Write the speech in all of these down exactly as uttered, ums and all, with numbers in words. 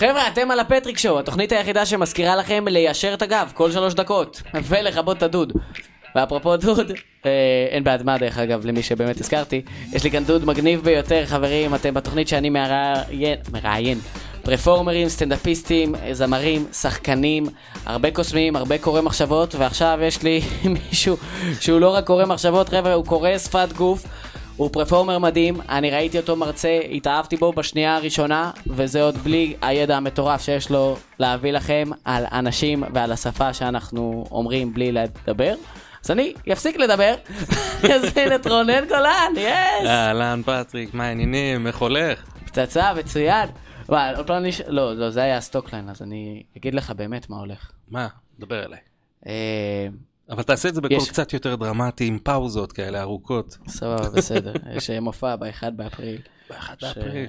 חבר'ה, אתם על הפטריק שואו, התוכנית היחידה שמזכירה לכם ליישר את הגב כל שלוש דקות ולכבות את הדוד. ואפרופו דוד, אין בעד מה דרך אגב למי שבאמת הזכרתי, יש לי כאן דוד מגניב ביותר, חברים, אתם בתוכנית שאני מראיין, מראיין, פרפורמרים, סטנדאפיסטים, זמרים, שחקנים, הרבה קוסמים, הרבה קורא מחשבות, ועכשיו יש לי מישהו שהוא לא רק קורא מחשבות, חבר'ה, הוא קורא שפת גוף, הוא פרפורמר מדהים, אני ראיתי אותו מרצה, התאהבתי בו בשנייה הראשונה, וזה עוד בלי הידע המטורף שיש לו להביא לכם על אנשים ועל השפה שאנחנו אומרים בלי לדבר. אז אני אפסיק לדבר, יזמין את רונן גולן, יס! אהלן פטריק, מה העניינים, איך הולך? פצצה, מצוין. וואי, עוד פעם נשאר, לא, לא, זה היה הסטוקליין, אז אני אגיד לך באמת מה הולך. מה? דבר אליי. אבל תעשה את זה בכל קצת יותר דרמטי, עם פאוזות כאלה ארוכות. סבבה, בסדר. יש מופע באחד באפריל. באחד באפריל.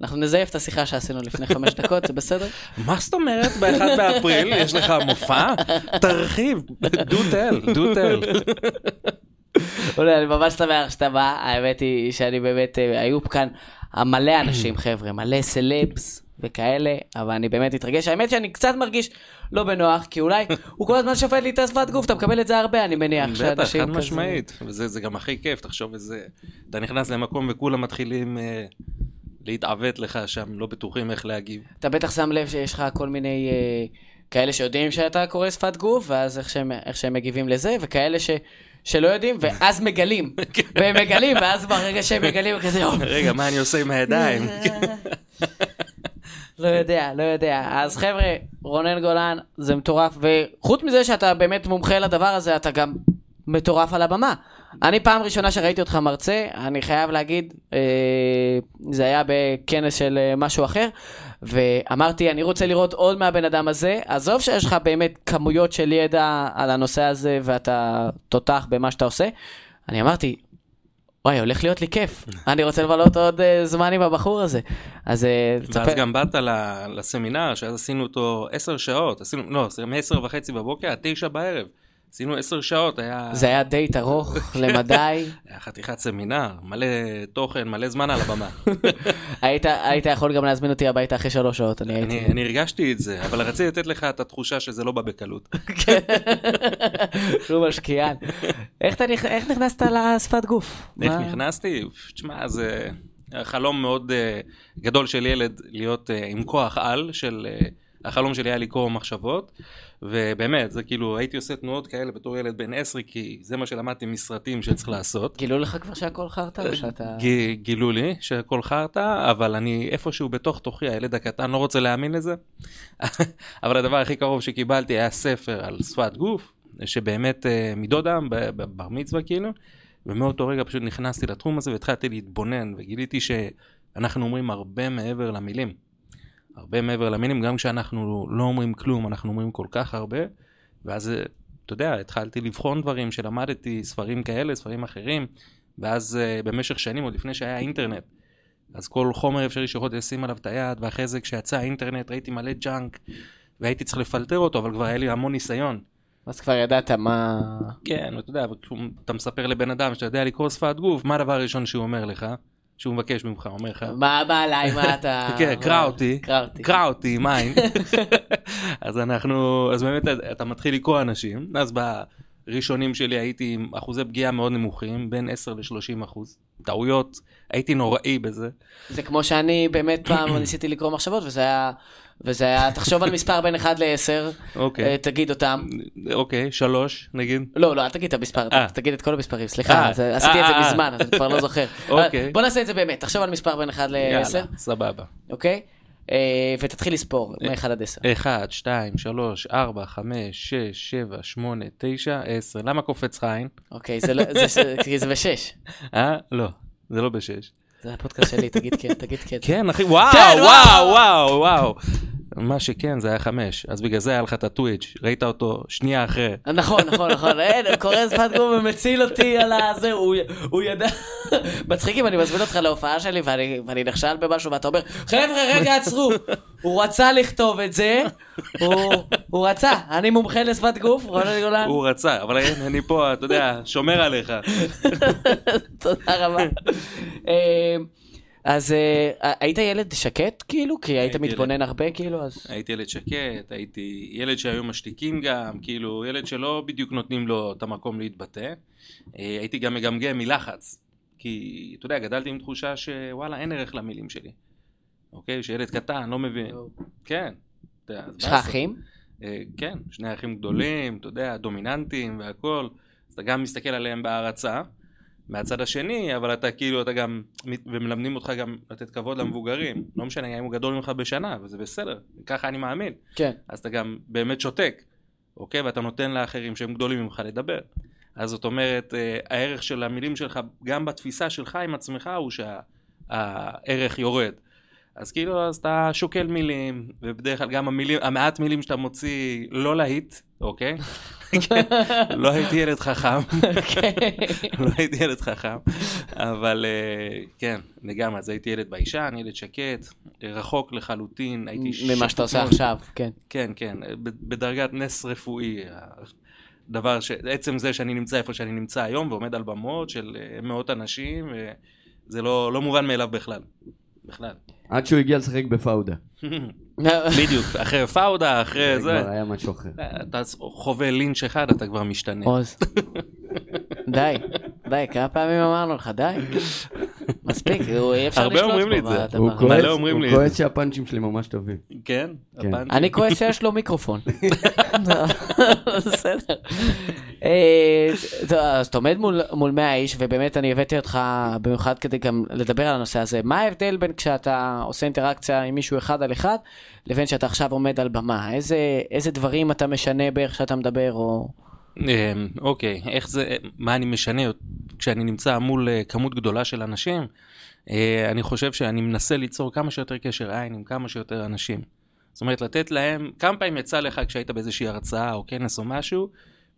אנחנו נזייף את השיחה שעשינו לפני חמש דקות, זה בסדר? מה זאת אומרת? באחד באפריל יש לך מופע? תרחיב, דו-טל, דו-טל. אולי, אני ממש שמח שאתה בא, האמת היא שאני באמת, היו כאן מלא אנשים חבר'ה, מלא סלבס וכאלה, אבל אני באמת מתרגש, האמת שאני קצת מרגיש לא בנוח, כי אולי הוא כל הזמן שופט לי את השפת גוף, אתה מקבל את זה הרבה, אני מניח. בטח, חד משמעית, וזה גם הכי כיף, תחשוב איזה, אתה נכנס למקום וכולם מתחילים להתעוות לך שם, לא בטוחים איך להגיב. אתה בטח שם לב שיש לך כל מיני כאלה שיודעים שאתה קורא שפת גוף, ואז איך שהם מגיבים לזה, וכאלה ש... שלא יודעים, ואז מגלים, והם מגלים, ואז ברגע שהם מגלים, כזה יום. רגע, מה אני עושה עם הידיים? לא יודע, לא יודע. אז חבר'ה, רונן גולן, זה מטורף, וחוץ מזה שאתה באמת מומחה לדבר הזה, אתה גם מטורף על הבמה. אני פעם ראשונה שראיתי אותך מרצה, אני חייב להגיד, זה היה בכנס של משהו אחר, ואמרתי, אני רוצה לראות עוד מהבן אדם הזה, עזוב שיש לך באמת כמויות של ידע על הנושא הזה, ואתה תותח במה שאתה עושה, אני אמרתי, וואי, הולך להיות לי כיף, אני רוצה לבלות עוד זמן עם הבחור הזה. אז ואז גם באת לסמינר, שאז עשינו אותו עשר שעות, לא, מעשר וחצי בבוקר, עד תשע בערב. עשינו עשר שעות, היה... זה היה דייט ארוך למדי. היה חתיכת סמינר, מלא תוכן, מלא זמן על הבמה. היית יכול גם להזמין אותי הביתה אחרי שלוש שעות, אני הייתי... אני הרגשתי את זה, אבל רציתי לתת לך את התחושה שזה לא בא בקלות. כן, שום משקיען. איך נכנסת לשפת גוף? איך נכנסתי? תשמע, זה חלום מאוד גדול של ילד להיות עם כוח על של... החלום שלי היה לקרוא מחשבות, ובאמת, זה כאילו, הייתי עושה תנועות כאלה בתור ילד בן עשרה, כי זה מה שלמדתי מסרטים שצריך לעשות. גילו לך כבר שהכל חרטה או שאתה... גילו לי שהכל חרטה, אבל אני איפשהו בתוך תוכי, הילד הקטן לא רוצה להאמין לזה. אבל הדבר הכי קרוב שקיבלתי היה ספר על שפת גוף, שבאמת מדודה, בר מצווה כאילו, ומאותו רגע פשוט נכנסתי לתחום הזה, והתחלתי להתבונן, וגיליתי שאנחנו אומרים הרבה מעבר למילים. הרבה מעבר למילים, גם כשאנחנו לא אומרים כלום, אנחנו אומרים כל כך הרבה, ואז, אתה יודע, התחלתי לבחון דברים שלמדתי, ספרים כאלה, ספרים אחרים, ואז במשך שנים, עוד לפני שהיה אינטרנט, אז כל חומר אפשרי שיכולתי לשים עליו את היד, ואחרי זה כשיצא האינטרנט ראיתי מלא ג'אנק, והייתי צריך לפלטר אותו, אבל כבר היה לי המון ניסיון. אז כבר ידעת מה... כן, אתה יודע, אתה מספר לבן אדם שאתה יודע לקרוא שפת גוף, מה הדבר הראשון שהוא אומר לך? שהוא מבקש ממך, אומר לך... מה הבא עליי, מה אתה... כן, קרא אותי, קרא אותי, מיין. אז אנחנו... אז באמת אתה מתחיל לקרוא אנשים, אז בראשונים שלי הייתי עם אחוזי פגיעה מאוד נמוכים, בין עשר לשלושים אחוז, טעויות, הייתי נוראי בזה. זה כמו שאני באמת פעם ניסיתי לקרוא מחשבות, וזה היה... וזה היה, תחשוב על מספר בין אחד לעשר, תגיד אותם. אוקיי, שלוש, נגיד. לא, לא, תגיד את המספר, תגיד את כל המספרים, סליחה, עשיתי את זה מזמן, אני כבר לא זוכר. בוא נעשה את זה באמת, תחשוב על מספר בין אחד לעשר. יאללה, סבבה. אוקיי? ותתחיל לספור, מ-אחד עד עשר. אחת, שתיים, שלוש, ארבע, חמש, שש, שבע, שמונה, תשע, עשר. למה קופץ חיים? אוקיי, זה ב-שש. אה? לא, זה לא ב-שש. זה הפודקאסט שלי, תגיד כן, תגיד כן. כן, אחי, וואו, וואו, וואו, וואו. מה שכן, זה היה חמש. אז בגלל זה היה לך את הטוויץ', ראית אותו שנייה אחרי. נכון, נכון, נכון. אין, קורא שפת גוף ומציל אותי על הזה, הוא ידע. מצחיקים, אני מזמין אותך להופעה שלי, ואני נכשל במשהו, ואתה אומר, חבר'ה, רגע, עצרו. הוא רצה לכתוב את זה, הוא רצה. אני מומחה לשפת גוף, רונן גולן. הוא רצה, אבל אני פה, אתה יודע, שומר עליך. תודה רבה. אז היית ילד שקט כאילו? כי היית מתבונן הרבה כאילו? הייתי ילד שקט, הייתי ילד שהיום משתיקים גם, כאילו ילד שלא בדיוק נותנים לו את המקום להתבטא. הייתי גם מגמגם מלחץ, כי אתה יודע, גדלתי עם תחושה שוואלה אין ערך למילים שלי. אוקיי? שילד קטן, לא מבין. כן. יש לך אחים? כן, שני אחים גדולים, אתה יודע, דומיננטיים והכל. אתה גם מסתכל עליהם בהערצה. מהצד השני, אבל אתה כאילו, אתה גם, ומלמדים אותך גם לתת כבוד למבוגרים, לא משנה, אם הוא גדול ממך בשנה, וזה בסדר, ככה אני מאמין. כן. אז אתה גם באמת שותק, אוקיי? ואתה נותן לאחרים שהם גדולים ממך לדבר. אז זאת אומרת, הערך של המילים שלך, גם בתפיסה שלך עם עצמך, הוא שהערך יורד. אז כאילו, אז אתה שוקל מילים, ובדרך כלל גם המילים, המעט מילים שאתה מוציא לא להיט, אוקיי? לא הייתי ילד חכם, לא הייתי ילד חכם, אבל כן, לגמרי, אז הייתי ילד ביישן, ילד שקט, רחוק לחלוטין, הייתי שקט. ממה שאתה עושה עכשיו, כן. כן, כן, בדרגת נס רפואי, דבר ש... עצם זה שאני נמצא איפה שאני נמצא היום, ועומד על במות של מאות אנשים, זה לא מובן מאליו בכלל, בכלל. עד שהוא הגיע לשחק בפאודה. בדיוק, אחרי פאודה, אחרי זה. כבר היה משהו אחר. אתה חווה לינץ' אחד, אתה כבר משתנה. עוז. די, די, כמה פעמים אמרנו לך, די. מספיק, אי אפשר לשלוט פה. הרבה אומרים לי את זה. הוא כועס שהפאנצ'ים שלי ממש טובים. כן? אני כועס שיש לו מיקרופון. בסדר. אז אתה עומד מול מאה איש, ובאמת אני הבאתי אותך במיוחד כדי גם לדבר על הנושא הזה. מה ההבדל בין כשאתה עושה אינטראקציה עם מישהו אחד על אחד, לבין שאתה עכשיו עומד על במה? איזה דברים אתה משנה באיך שאתה מדבר או... אוקיי, איך זה, מה אני משנה כשאני נמצא מול כמות גדולה של אנשים? אני חושב שאני מנסה ליצור כמה שיותר קשר עין עם כמה שיותר אנשים. זאת אומרת, לתת להם, כמה פעמים יצא לך כשהיית באיזושהי הרצאה או כנס או משהו,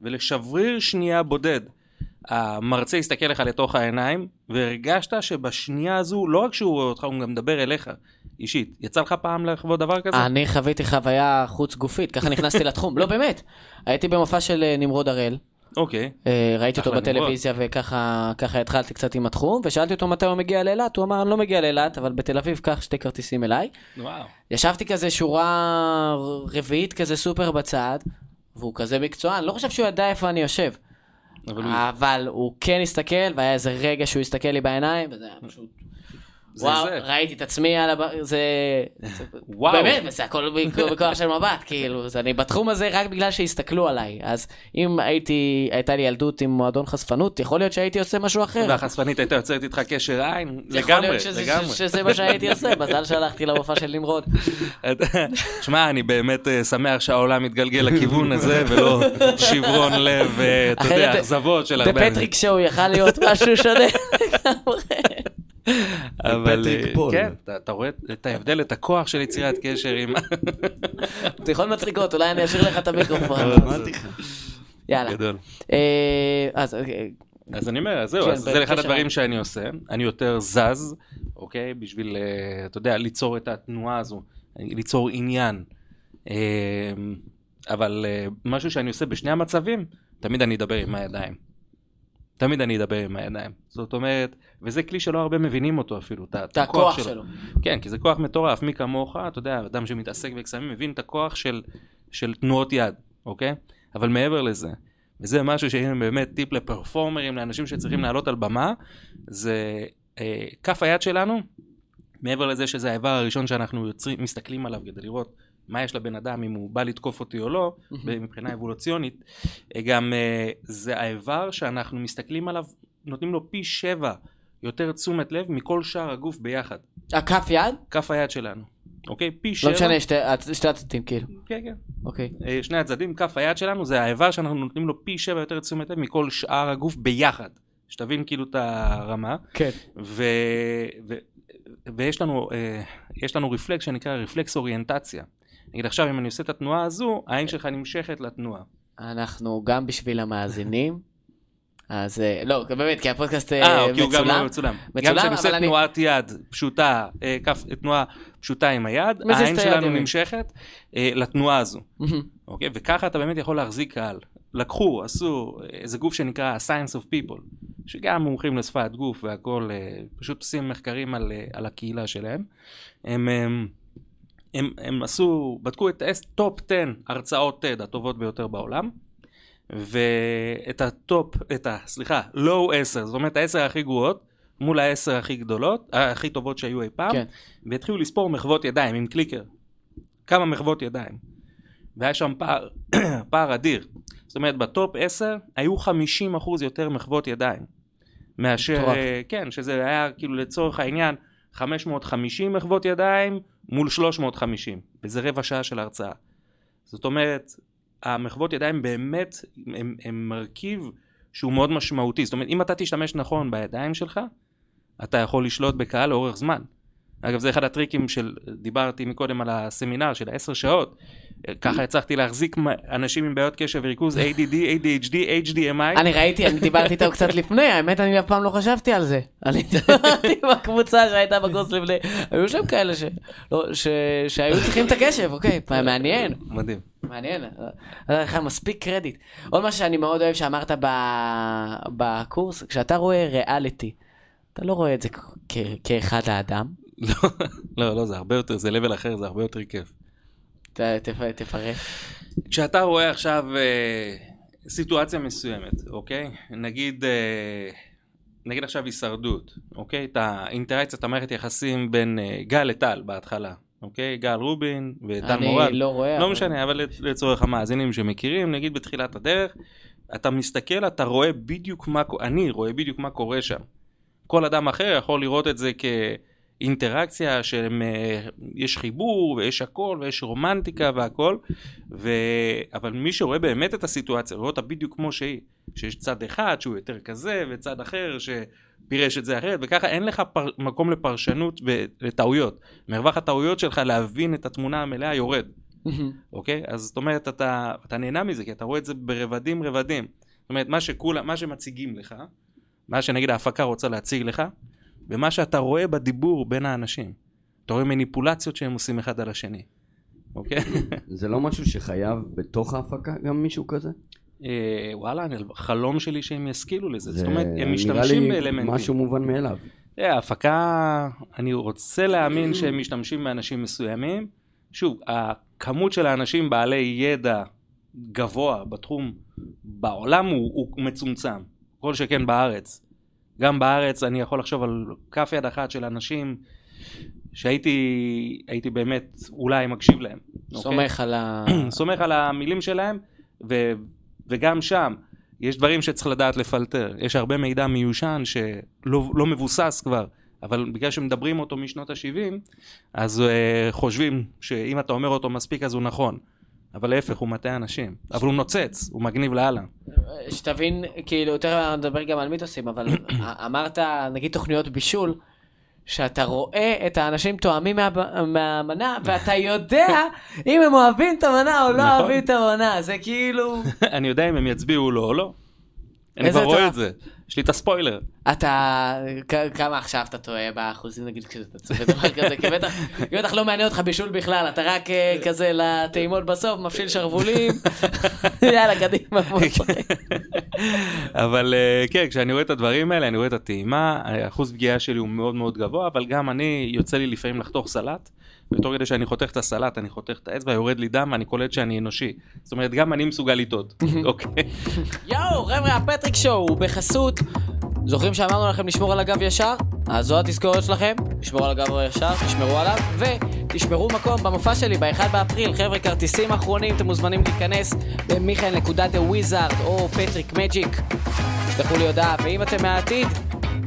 ולשבריר שנייה בודד, המרצה הסתכל לך לתוך העיניים, והרגשת שבשנייה הזו, לא רק שהוא רואה אותך, הוא גם מדבר אליך, אישית. יצא לך פעם לחוות דבר כזה? אני חוויתי חוויה חוץ גופית, ככה נכנסתי לתחום. לא, באמת. הייתי במופע של נמרוד הראל. אוקיי. ראיתי אותו בטלוויזיה, וככה התחלתי קצת עם התחום, ושאלתי אותו מתי הוא מגיע לאילת. הוא אמר, אני לא מגיע לאילת, אבל בתל אביב, קח שתי כרטיסים אליי. וואו. ישבתי כזה שורה רביעית, כזה סופר בצד, והוא כזה מקצוען. לא חושב שהוא ידע איפה אני יושב. אבל, אבל הוא... הוא כן הסתכל, והיה איזה רגע שהוא הסתכל לי בעיניים, וזה היה פשוט... זה וואו, זה. ראיתי את עצמי על הבא, זה... וואו. באמת, וזה הכל בכוח של מבט, כאילו, אני בתחום הזה רק בגלל שהסתכלו עליי. אז אם הייתי, הייתה לי ילדות עם מועדון חשפנות, יכול להיות שהייתי עושה משהו אחר. והחשפנית הייתה יוצרת איתך קשר עין, לגמרי, לגמרי. יכול להיות שזה, לגמרי. שזה מה שהייתי עושה, מזל שהלכתי למופע של נמרוד. שמע, אני באמת שמח שהעולם מתגלגל לכיוון הזה, ולא שברון לב, אתה יודע, אכזבות של הרבה... בפטריק שהוא יכל להיות משהו שונה. אבל כן, אתה רואה את ההבדל, את הכוח של יצירת קשר עם... תיכון מצחיקות, אולי אני אשאיר לך את המיקרופון. יאללה. אז אני אומר, זהו, זה אחד הדברים שאני עושה, אני יותר זז, אוקיי, בשביל, אתה יודע, ליצור את התנועה הזו, ליצור עניין. אבל משהו שאני עושה בשני המצבים, תמיד אני אדבר עם הידיים. תמיד אני אדבר עם הידיים. זאת אומרת, וזה כלי שלא הרבה מבינים אותו אפילו. את הכוח שלו. כן, כי זה כוח מטורף. מי כמוך, אתה יודע, אדם שמתעסק בקסמים, מבין את הכוח של, של תנועות יד, אוקיי? אבל מעבר לזה, וזה משהו שהם באמת טיפ לפרפורמרים, לאנשים שצריכים לעלות על במה, זה אה, כף היד שלנו, מעבר לזה שזה האיבר הראשון שאנחנו יוצרים, מסתכלים עליו כדי לראות מה יש לבן אדם, אם הוא בא לתקוף אותי או לא, מבחינה אבולוציונית, גם זה האיבר שאנחנו מסתכלים עליו, נותנים לו פי שבע יותר תשומת לב מכל שאר הגוף ביחד. הכף יד? כף היד שלנו. אוקיי? פי שבע. לא משנה, שתי הצדדים כאילו. כן, כן. אוקיי. שני הצדדים, כף היד שלנו, זה האיבר שאנחנו נותנים לו פי שבע יותר תשומת לב מכל שאר הגוף ביחד. שתבין כאילו את הרמה. כן. ו... ויש לנו, יש לנו רפלקס שנקרא רפלקס אוריינטציה. נגיד עכשיו, אם אני עושה את התנועה הזו, העין שלך נמשכת לתנועה. אנחנו גם בשביל המאזינים, אז לא, באמת, כי הפודקאסט מצולם. גם כשאני עושה תנועת יד פשוטה, תנועה פשוטה עם היד, העין שלנו נמשכת לתנועה הזו. וככה אתה באמת יכול להחזיק קהל. לקחו, עשו איזה גוף שנקרא Science of People, שגם מומחים לשפת גוף והכל, פשוט עושים מחקרים על, על הקהילה שלהם. הם, הם, הם, הם עשו, בדקו את טופ עשר הרצאות טד הטובות ביותר בעולם, ואת הטופ, את ה, סליחה, לואו עשר, זאת אומרת ה-עשר הכי גרועות, מול ה-עשר הכי גדולות, הכי טובות שהיו אי פעם, כן. והתחילו לספור מחוות ידיים עם קליקר. כמה מחוות ידיים. והיה שם פער, פער אדיר. זאת אומרת, בטופ עשר היו חמישים אחוז יותר מחוות ידיים. מאשר, כן, שזה היה כאילו לצורך העניין, חמש מאות וחמישים מחוות ידיים מול שלוש מאות וחמישים. וזה רבע שעה של הרצאה. זאת אומרת, המחוות ידיים באמת הם, הם מרכיב שהוא מאוד משמעותי. זאת אומרת, אם אתה תשתמש נכון בידיים שלך, אתה יכול לשלוט בקהל לאורך זמן. אגב, זה אחד הטריקים של, דיברתי מקודם על הסמינר של עשר שעות, ככה הצלחתי להחזיק אנשים עם בעיות קשב וריכוז, איי די די, איי די אייץ' די, אייץ' די אם איי. אני ראיתי, אני דיברתי איתו קצת לפני, האמת, אני אף פעם לא חשבתי על זה. אני דיברתי עם הקבוצה שהייתה בקורס לפני, היו שם כאלה שהיו צריכים את הקשב, אוקיי, מעניין. מדהים. מעניין, לך מספיק קרדיט. עוד מה שאני מאוד אוהב שאמרת בקורס, כשאתה רואה ריאליטי, אתה לא רואה את זה כאחד האדם? לא, לא, זה הרבה יותר, זה לבל אחר, זה הרבה יותר כיף. תפרט. כשאתה רואה עכשיו סיטואציה מסוימת, אוקיי? נגיד, נגיד עכשיו הישרדות, אוקיי? את האינטראקציה, את המערכת יחסים בין גל לטל בהתחלה, אוקיי? גל רובין וטל מורד. אני לא רואה. לא משנה, אבל לצורך המאזינים שמכירים, נגיד בתחילת הדרך, אתה מסתכל, אתה רואה בדיוק מה, אני רואה בדיוק מה קורה שם. כל אדם אחר יכול לראות את זה כאינטראקציה שיש חיבור ויש הכל ויש רומנטיקה והכל, ו... אבל מי שרואה באמת את הסיטואציה, רואה אותה בדיוק כמו שהיא, שיש צד אחד שהוא יותר כזה וצד אחר שפירש את זה אחרת, וככה אין לך פר... מקום לפרשנות ולטעויות. מרווח הטעויות שלך להבין את התמונה המלאה יורד, אוקיי? אז זאת אומרת, אתה, אתה נהנה מזה, כי אתה רואה את זה ברבדים רבדים. זאת אומרת, מה שכולה, מה שמציגים לך, מה שנגיד ההפקה רוצה להציג לך, ומה שאתה רואה בדיבור בין האנשים. אתה רואה מניפולציות שהם עושים אחד על השני. אוקיי? זה לא משהו שחייב בתוך ההפקה גם מישהו כזה? וואלה, חלום שלי שהם ישכילו לזה. זאת אומרת, הם משתמשים באלמנטים. נראה לי משהו מובן מאליו. ההפקה, אני רוצה להאמין שהם משתמשים באנשים מסוימים. שוב, הכמות של האנשים בעלי ידע גבוה בתחום, בעולם הוא מצומצם. כל שכן בארץ. גם בארץ אני יכול לחשוב על כף יד אחת של אנשים שהייתי הייתי באמת אולי מקשיב להם. סומך על ה... סומך על המילים שלהם, ו, וגם שם יש דברים שצריך לדעת לפלטר. יש הרבה מידע מיושן שלא לא מבוסס כבר, אבל בגלל שמדברים אותו משנות ה-שבעים, אז uh, חושבים שאם אתה אומר אותו מספיק אז הוא נכון. אבל להפך, הוא מטעה אנשים. אבל הוא נוצץ, הוא מגניב לאללה. שתבין, כאילו, יותר נדבר גם על מיתוסים, אבל אמרת, נגיד תוכניות בישול, שאתה רואה את האנשים תואמים מהמנה, ואתה יודע אם הם אוהבים את המנה או לא אוהבים את המנה. זה כאילו... אני יודע אם הם יצביעו לו או לא. אני כבר רואה את זה. יש לי את הספוילר. אתה... כמה עכשיו אתה טועה באחוזים, נגיד, כשאתה צופה דבר כזה, כי בטח לא מעניין אותך בישול בכלל, אתה רק כזה לטעימות בסוף, מפשיל שרבולים, יאללה, קדימה. אבל כן, כשאני רואה את הדברים האלה, אני רואה את הטעימה, האחוז פגיעה שלי הוא מאוד מאוד גבוה, אבל גם אני, יוצא לי לפעמים לחתוך סלט, בתור כדי שאני חותך את הסלט, אני חותך את האצבע, יורד לי דם, אני קולט שאני אנושי. זאת אומרת, גם אני מסוגל לטעות. אוקיי. יאו, חבר'ה, הפטריק שואו, בחסות. זוכרים שאמרנו לכם לשמור על הגב ישר? אז זו התזכורת שלכם, לשמור על הגב ישר, תשמרו עליו, ותשמרו מקום במופע שלי, ב-אחד באפריל, חבר'ה, כרטיסים אחרונים, אתם מוזמנים להיכנס במיכאל נקודה דה וויזארד או פטריק מג'יק. תשלחו לי הודעה, ואם אתם מהעתיד,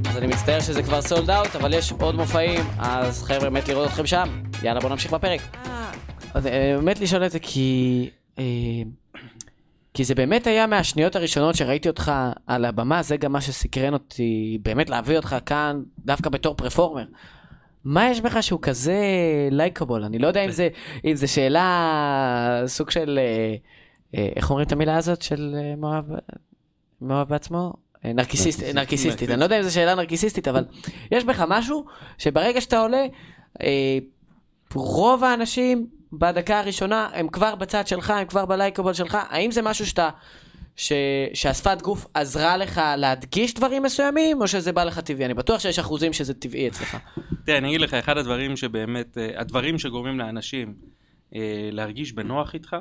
אז אני מצטער שזה כבר סולד אאוט, אבל יש עוד מופעים, אז חבר'ה, מת לראות אתכם שם. יאללה, בואו נמשיך בפרק. מת לשאול את זה כי... כי זה באמת היה מהשניות הראשונות שראיתי אותך על הבמה, זה גם מה שסקרן אותי, באמת להביא אותך כאן, דווקא בתור פרפורמר. מה יש בך שהוא כזה לייקבול? אני לא יודע אם זה, אם זה שאלה, סוג של, איך אומרים את המילה הזאת של מואב, מואב בעצמו? נרקיסיסטית, נרקיסיסטית. אני לא יודע אם זו שאלה נרקיסיסטית, אבל יש בך משהו שברגע שאתה עולה, רוב האנשים בדקה הראשונה, הם כבר בצד שלך, הם כבר בלייקבול שלך. האם זה משהו שאתה, ש... שהשפת גוף עזרה לך להדגיש דברים מסוימים, או שזה בא לך טבעי? אני בטוח שיש אחוזים שזה טבעי אצלך. תראה, אני אגיד לך, אחד הדברים שבאמת, הדברים שגורמים לאנשים להרגיש בנוח איתך,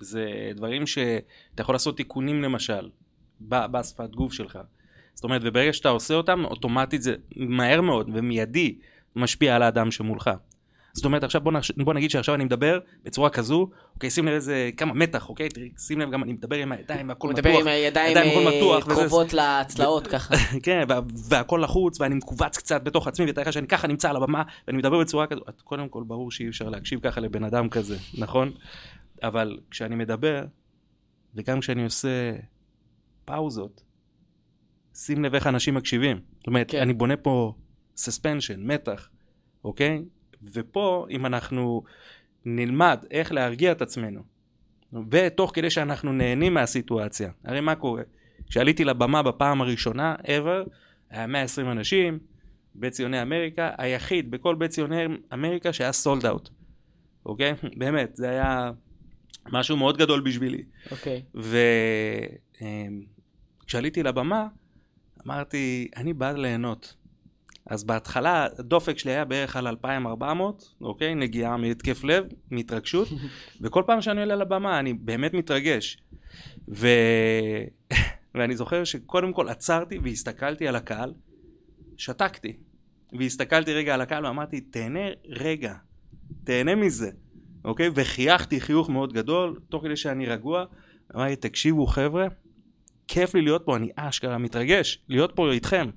זה דברים שאתה יכול לעשות תיקונים למשל, בשפת גוף שלך. זאת אומרת, וברגע שאתה עושה אותם, אוטומטית זה מהר מאוד ומיידי משפיע על האדם שמולך. זאת אומרת, עכשיו בוא, נש... בוא נגיד שעכשיו אני מדבר בצורה כזו, אוקיי, שים לב איזה כמה מתח, אוקיי, שים לב גם אני מדבר עם הידיים, הכל מתוח, מדבר עם הידיים קרובות להצלעות ככה. כן, והכל לחוץ, ואני מקובץ קצת בתוך עצמי, ואתה איך שאני ככה נמצא על הבמה, ואני מדבר בצורה כזו, קודם כל ברור שאי אפשר להקשיב ככה לבן אדם כזה, נכון? אבל כשאני מדבר, וגם כשאני עושה פאוזות, שים לב איך אנשים מקשיבים. זאת אומרת, אני בונה פה סספנשן, מתח, אוקיי? ופה, אם אנחנו נלמד איך להרגיע את עצמנו, ותוך כדי שאנחנו נהנים מהסיטואציה, הרי מה קורה? כשעליתי לבמה בפעם הראשונה, ever, היה מאה ועשרים אנשים, בית ציוני אמריקה, היחיד בכל בית ציוני אמריקה שהיה סולד אאוט, אוקיי? באמת, זה היה משהו מאוד גדול בשבילי. אוקיי. וכשעליתי לבמה, אמרתי, אני בא ליהנות. אז בהתחלה הדופק שלי היה בערך על אלפיים וארבע מאות, אוקיי? נגיעה מהתקף לב, מהתרגשות, וכל פעם שאני עולה לבמה אני באמת מתרגש. ו... ואני זוכר שקודם כל עצרתי והסתכלתי על הקהל, שתקתי, והסתכלתי רגע על הקהל ואמרתי, תהנה רגע, תהנה מזה, אוקיי? וחייכתי חיוך מאוד גדול, תוך כדי שאני רגוע, אמרתי, תקשיבו חבר'ה, כיף לי להיות פה, אני אשכרה מתרגש, להיות פה איתכם.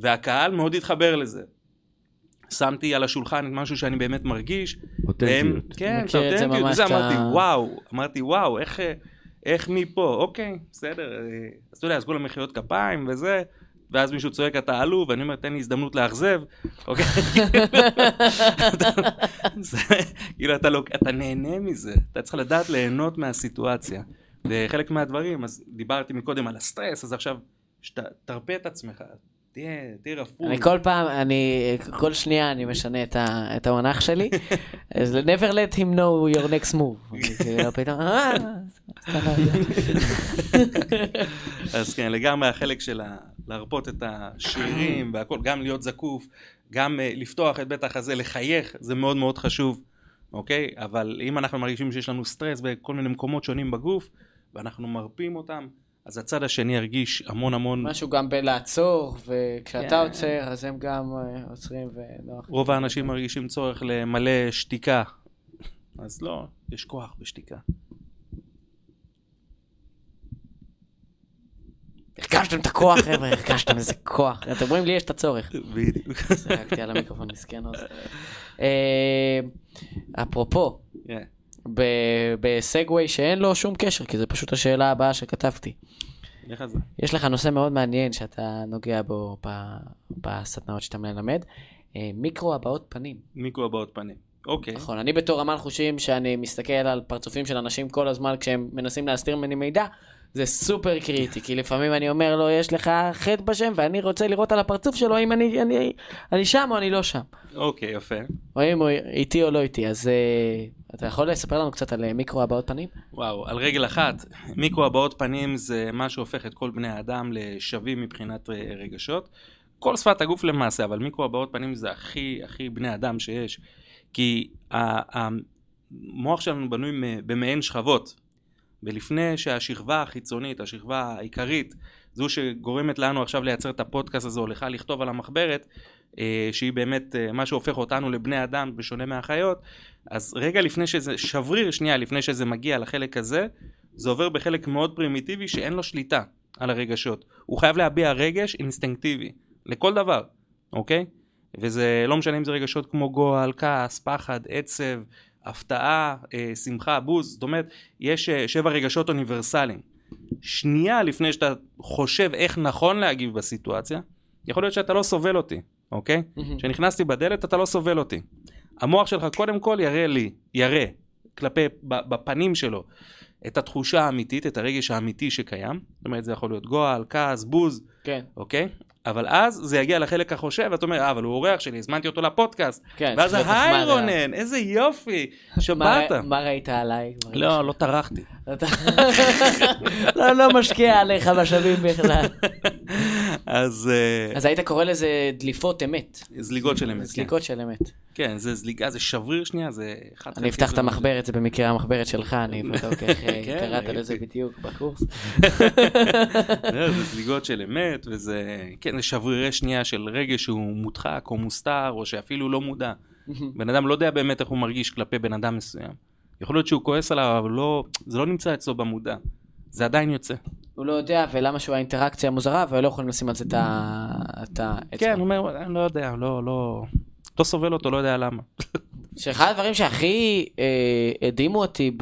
והקהל מאוד התחבר לזה. שמתי על השולחן משהו שאני באמת מרגיש. אותנטיות. כן, אותנטיות. וזה אמרתי, וואו, אמרתי, וואו, איך, איך מפה? אוקיי, בסדר. אז אתה יודע, אז כל המחיאות כפיים וזה, ואז מישהו צועק, אתה עלוב, ואני אומר, תן לי הזדמנות לאכזב. אוקיי? כאילו, אתה נהנה מזה. אתה צריך לדעת ליהנות מהסיטואציה. וחלק מהדברים, אז דיברתי מקודם על הסטרס, אז עכשיו תרפא את עצמך. תהיה רפוי. אני כל פעם, אני, כל שנייה אני משנה את המנח שלי. אז never let him know your next move. אז כן, לגמרי החלק של להרפות את השירים והכל, גם להיות זקוף, גם לפתוח את בית החזה, לחייך, זה מאוד מאוד חשוב, אוקיי? אבל אם אנחנו מרגישים שיש לנו סטרס בכל מיני מקומות שונים בגוף, ואנחנו מרפים אותם, אז הצד השני הרגיש המון המון... משהו גם בלעצור, וכשאתה עוצר, אז הם גם עוצרים ונוח. רוב האנשים מרגישים צורך למלא שתיקה. אז לא, יש כוח בשתיקה. הרגשתם את הכוח, חבר'ה, הרגשתם איזה כוח. אתם אומרים לי, יש את הצורך. בדיוק. זרקתי על המיקרופון, מסכן עוז. אפרופו. בסגווי שאין לו שום קשר, כי זה פשוט השאלה הבאה שכתבתי. יש לך נושא מאוד מעניין שאתה נוגע בו בסדנאות שאתה מלמד, מיקרו הבעות פנים. מיקרו הבעות פנים, אוקיי. נכון, אני בתור אמן חושים שאני מסתכל על פרצופים של אנשים כל הזמן כשהם מנסים להסתיר ממני מידע, זה סופר קריטי, כי לפעמים אני אומר לו, יש לך חטא בשם, ואני רוצה לראות על הפרצוף שלו, אם אני, אני, אני שם או אני לא שם. אוקיי, יפה. או אם הוא איתי או לא איתי, אז uh, אתה יכול לספר לנו קצת על מיקרו הבעות פנים? וואו, על רגל אחת, מיקרו הבעות פנים זה מה שהופך את כל בני האדם לשווים מבחינת רגשות. כל שפת הגוף למעשה, אבל מיקרו הבעות פנים זה הכי, הכי בני אדם שיש, כי המוח שלנו בנוי במעין שכבות, ולפני שהשכבה החיצונית, השכבה העיקרית, זו שגורמת לנו עכשיו לייצר את הפודקאסט הזה, הולכה לכתוב על המחברת, שהיא באמת מה שהופך אותנו לבני אדם בשונה מהחיות, אז רגע לפני שזה, שבריר שנייה לפני שזה מגיע לחלק הזה, זה עובר בחלק מאוד פרימיטיבי שאין לו שליטה על הרגשות. הוא חייב להביע רגש אינסטינקטיבי, לכל דבר, אוקיי? וזה לא משנה אם זה רגשות כמו גועל, כעס, פחד, עצב, הפתעה, שמחה, בוז, זאת אומרת, יש שבע רגשות אוניברסליים. שנייה לפני שאתה חושב איך נכון להגיב בסיטואציה, יכול להיות שאתה לא סובל אותי, אוקיי? כשנכנסתי בדלת, אתה לא סובל אותי. המוח שלך קודם כל יראה לי, יראה, כלפי, בפנים שלו, את התחושה האמיתית, את הרגש האמיתי שקיים. זאת אומרת, זה יכול להיות גועל, כעס, בוז, אוקיי? אבל אז זה יגיע לחלק החושב, ואת אומרת, אה, אבל הוא אורח שלי, הזמנתי אותו לפודקאסט. כן, ואז, היי רונן, איזה יופי, שבאת. מה ראית עליי? לא, לא טרחתי. לא, לא משקיע עליך משאבים בכלל. אז היית קורא לזה דליפות אמת. זליגות של אמת. זליגות של אמת. כן, זה זליגה, זה שבריר שנייה, זה... אני אפתח את המחברת, זה במקרה המחברת שלך, אני בטוח איך קראת לזה בדיוק בקורס. זה זליגות של אמת, וזה... כן, זה שברירי שנייה של רגש שהוא מודחק או מוסתר, או שאפילו לא מודע. בן אדם לא יודע באמת איך הוא מרגיש כלפי בן אדם מסוים. יכול להיות שהוא כועס עליו, אבל לא, זה לא נמצא אצלו במודע. זה עדיין יוצא. הוא לא יודע, ולמה שהוא האינטראקציה המוזרה, ולא יכולים לשים על זה את האצבע. כן, הוא אומר, אני לא יודע, לא, לא, לא סובל אותו, לא יודע למה. שאחד הדברים שהכי הדהימו אותי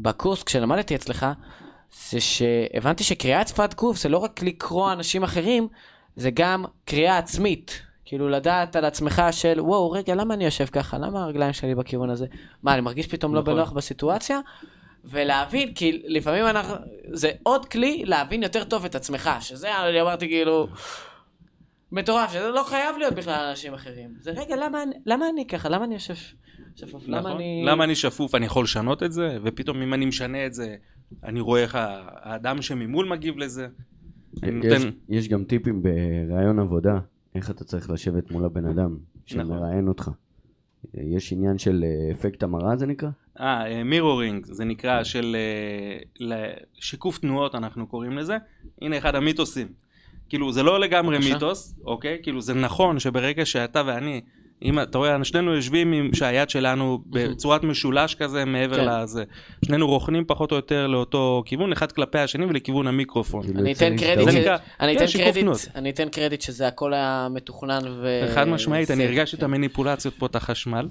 בקורס, כשלמדתי אצלך, זה שהבנתי שקריאת שפת גוף, זה לא רק לקרוא אנשים אחרים, זה גם קריאה עצמית. כאילו לדעת על עצמך של, וואו, רגע, למה אני יושב ככה? למה הרגליים שלי בכיוון הזה? מה, אני מרגיש פתאום לא בנוח בסיטואציה? ולהבין, כי לפעמים אנחנו... זה עוד כלי להבין יותר טוב את עצמך, שזה, אני אמרתי, כאילו... מטורף, שזה לא חייב להיות בכלל אנשים אחרים. זה, רגע, למה אני ככה? למה אני יושב שפוף? למה אני שפוף? אני יכול לשנות את זה? ופתאום אם אני משנה את זה, אני רואה איך האדם שממול מגיב לזה. יש גם טיפים ברעיון עבודה. איך אתה צריך לשבת מול הבן אדם שמראיין אותך? יש עניין של אפקט המראה, זה נקרא? אה, מירורינג, זה נקרא של שיקוף תנועות, אנחנו קוראים לזה. הנה אחד המיתוסים. כאילו, זה לא לגמרי מיתוס, אוקיי? כאילו, זה נכון שברגע שאתה ואני, אם אתה רואה, שנינו יושבים עם שהיד שלנו בצורת משולש כזה מעבר לזה. שנינו רוכנים פחות או יותר לאותו כיוון, אחד כלפי השני ולכיוון המיקרופון. אני אתן קרדיט, אני אתן קרדיט, אני אתן קרדיט שזה הכל היה מתוכנן ו... אחד משמעית, אני הרגשתי את המניפולציות פה, את החשמל,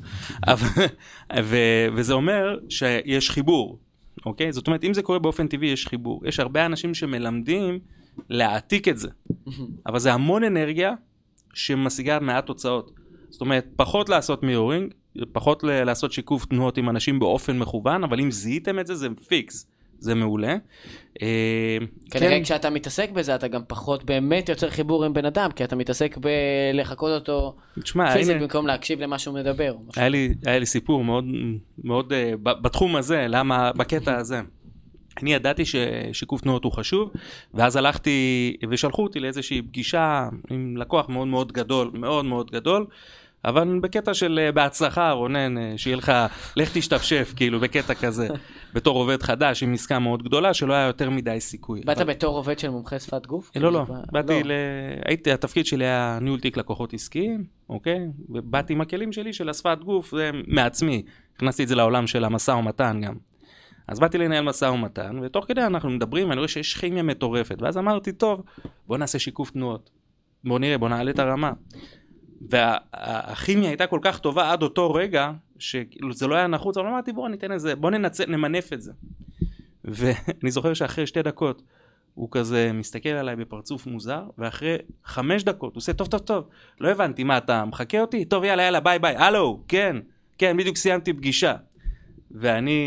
וזה אומר שיש חיבור, אוקיי? זאת אומרת, אם זה קורה באופן טבעי, יש חיבור. יש הרבה אנשים שמלמדים להעתיק את זה, אבל זה המון אנרגיה שמשיגה מעט תוצאות. זאת אומרת, פחות לעשות מיורינג, פחות לעשות שיקוף תנועות עם אנשים באופן מכוון, אבל אם זיהיתם את זה, זה פיקס, זה מעולה. כנראה כשאתה מתעסק בזה, אתה גם פחות באמת יוצר חיבור עם בן אדם, כי אתה מתעסק בלחקות אותו פיזית במקום להקשיב למה שהוא מדבר. היה לי סיפור מאוד בתחום הזה, למה בקטע הזה. אני ידעתי ששיקוף תנועות הוא חשוב, ואז הלכתי ושלחו אותי לאיזושהי פגישה עם לקוח מאוד מאוד גדול, מאוד מאוד גדול, אבל בקטע של בהצלחה, רונן, שיהיה לך, לך תשתפשף, כאילו, בקטע כזה, בתור עובד חדש, עם עסקה מאוד גדולה, שלא היה יותר מדי סיכוי. באת בתור עובד של מומחה שפת גוף? לא, לא. באתי ל... הייתי, התפקיד שלי היה ניהול תיק לקוחות עסקיים, אוקיי? ובאתי עם הכלים שלי של השפת גוף, זה מעצמי. הכנסתי את זה לעולם של המשא ומתן גם. אז באתי לנהל משא ומתן, ותוך כדי אנחנו מדברים, ואני רואה שיש כימיה מטורפת. ואז אמרתי, טוב, בוא נעשה שיקוף תנועות. בוא נראה, בוא נעלה את הרמה. והכימיה הייתה כל כך טובה עד אותו רגע, שזה לא היה נחוץ, אבל אמרתי, בוא ניתן את זה, בוא ננצל, נמנף את זה. ואני זוכר שאחרי שתי דקות, הוא כזה מסתכל עליי בפרצוף מוזר, ואחרי חמש דקות, הוא עושה, טוב, טוב, טוב, לא הבנתי מה, אתה מחכה אותי? טוב, יאללה, יאללה, ביי, ביי, הלו, כן, כן, בדיוק סיימתי פגישה. ואני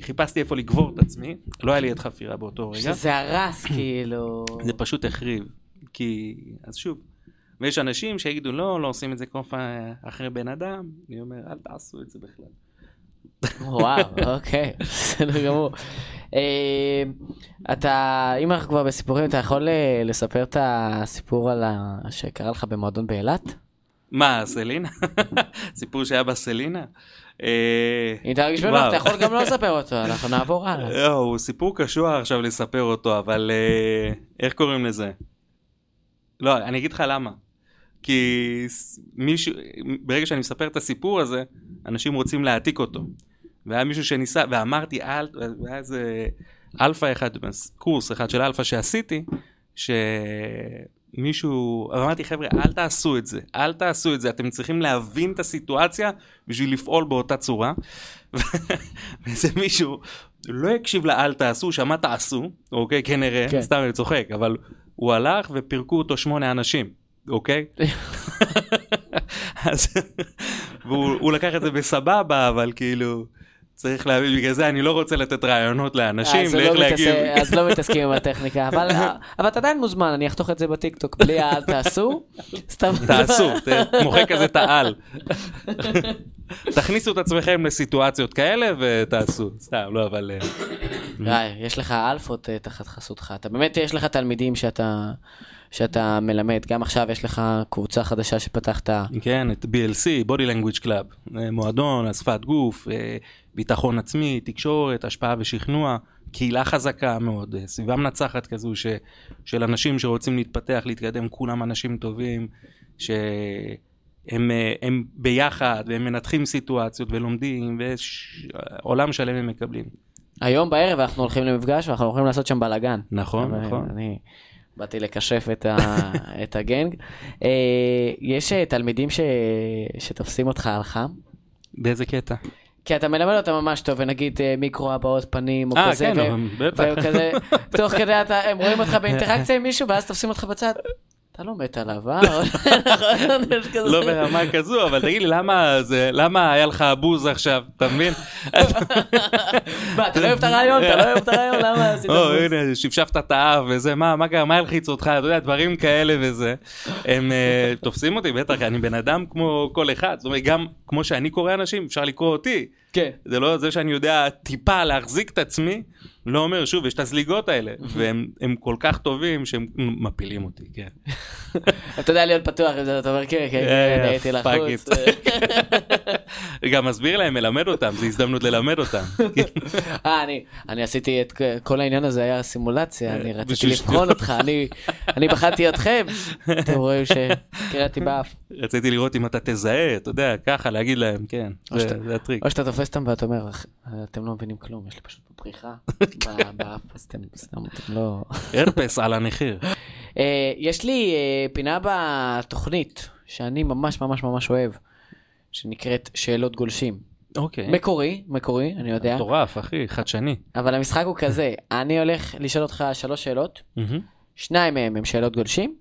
חיפשתי איפה לגבור את עצמי, לא היה לי את חפירה באותו רגע. שזה הרס, כאילו... זה פשוט החריב, כי... אז שוב, ויש אנשים שיגידו, לא, לא עושים את זה כל פעם אחרי בן אדם, אני אומר, אל תעשו את זה בכלל. וואו, אוקיי, בסדר גמור. אתה, אם אנחנו כבר בסיפורים, אתה יכול לספר את הסיפור שקרה לך במועדון באילת? מה, סלינה? סיפור שהיה בסלינה? אם אתה רגיש בנוח, אתה יכול גם לא לספר אותו, אנחנו נעבור הלאה. הוא סיפור קשוח עכשיו לספר אותו, אבל איך קוראים לזה? לא, אני אגיד לך למה. כי ברגע שאני מספר את הסיפור הזה, אנשים רוצים להעתיק אותו. והיה מישהו שניסה, ואמרתי, והיה איזה אלפא אחד, קורס אחד של אלפא שעשיתי, שמישהו, אמרתי חבר'ה, אל תעשו את זה, אל תעשו את זה, אתם צריכים להבין את הסיטואציה בשביל לפעול באותה צורה. וזה מישהו לא הקשיב לה, אל תעשו, שמה תעשו, אוקיי, כנראה, כן. סתם אני צוחק, אבל הוא הלך ופרקו אותו שמונה אנשים, אוקיי? אז, והוא לקח את זה בסבבה, אבל כאילו... צריך להבין, בגלל זה אני לא רוצה לתת רעיונות לאנשים, לאיך להגיב. אז לא מתעסקים עם הטכניקה, אבל אתה עדיין מוזמן, אני אחתוך את זה בטיקטוק, בלי העל תעשו. תעשו, מוחק כזה תעל. תכניסו את עצמכם לסיטואציות כאלה ותעשו, סתם, לא, אבל... ראי, יש לך אלפות תחת חסותך, אתה באמת יש לך תלמידים שאתה... שאתה מלמד, גם עכשיו יש לך קבוצה חדשה שפתחת. כן, את בי אל סי, Body Language Club, מועדון, שפת גוף, ביטחון עצמי, תקשורת, השפעה ושכנוע, קהילה חזקה מאוד, סביבה מנצחת כזו ש, של אנשים שרוצים להתפתח, להתקדם, כולם אנשים טובים, שהם הם ביחד, והם מנתחים סיטואציות ולומדים, ועולם שלם הם מקבלים. היום בערב אנחנו הולכים למפגש, ואנחנו הולכים לעשות שם בלגן. נכון, נכון. אני... באתי לקשף את, ה... את הגנג. יש תלמידים ש... שתופסים אותך על חם? באיזה קטע? כי אתה מלמד אותם ממש טוב, ונגיד מיקרו הבאות פנים או 아, כזה. אה, כן, ו... בטח. וכזה, תוך כדי אתה, הם רואים אותך באינטראקציה עם מישהו, ואז תופסים אותך בצד. אתה לא מת עליו, אה? לא ברמה כזו, אבל תגיד לי, למה היה לך הבוז עכשיו, אתה מבין? מה, אתה לא אוהב את הרעיון, אתה לא אוהב את הרעיון, למה עשית הבוז? או, הנה, שפשפת את האב וזה, מה, מה ילחיץ אותך, אתה יודע, דברים כאלה וזה. הם תופסים אותי, בטח, אני בן אדם כמו כל אחד, זאת אומרת, גם כמו שאני קורא אנשים, אפשר לקרוא אותי. כן. זה לא זה שאני יודע טיפה להחזיק את עצמי, לא אומר, שוב, יש את הזליגות האלה, והם כל כך טובים שהם מפילים אותי, כן. אתה יודע להיות פתוח עם זה, אתה אומר, כן, כן, הייתי לחוץ. גם מסביר להם, מלמד אותם, זה הזדמנות ללמד אותם. אני עשיתי את כל העניין הזה, היה סימולציה, אני רציתי לבחון אותך, אני בחנתי אתכם, אתם רואים שקראתי באף. רציתי לראות אם אתה תזהה, אתה יודע, ככה, להגיד להם, כן, זה הטריק. או שאתה תופס אותם ואתה אומר, אתם לא מבינים כלום, יש לי פשוט פריחה. אז אתם לא... הרפס על הנחיר. יש לי פינה בתוכנית שאני ממש ממש ממש אוהב, שנקראת שאלות גולשים. אוקיי. מקורי, מקורי, אני יודע. מטורף, אחי, חדשני. אבל המשחק הוא כזה, אני הולך לשאול אותך שלוש שאלות, שניים מהם הם שאלות גולשים,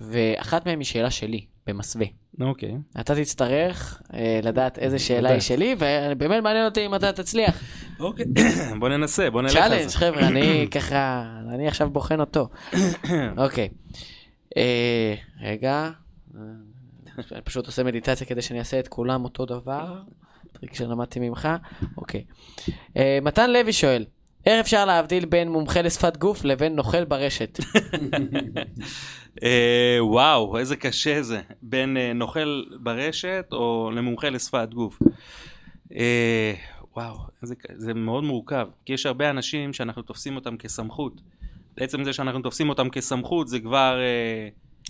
ואחת מהם היא שאלה שלי, במסווה. אוקיי. אתה תצטרך לדעת איזה שאלה היא שלי, ובאמת מעניין אותי אם אתה תצליח. אוקיי. בוא ננסה, בוא נלך על זה. צ'אלנג' חבר'ה, אני ככה, אני עכשיו בוחן אותו. אוקיי. רגע. אני פשוט עושה מדיטציה כדי שאני אעשה את כולם אותו דבר. טריק שלמדתי ממך. אוקיי. מתן לוי שואל, איך אפשר להבדיל בין מומחה לשפת גוף לבין נוכל ברשת? וואו, איזה קשה זה. בין נוכל ברשת או למומחה לשפת גוף. וואו, זה מאוד מורכב. כי יש הרבה אנשים שאנחנו תופסים אותם כסמכות. בעצם זה שאנחנו תופסים אותם כסמכות זה כבר...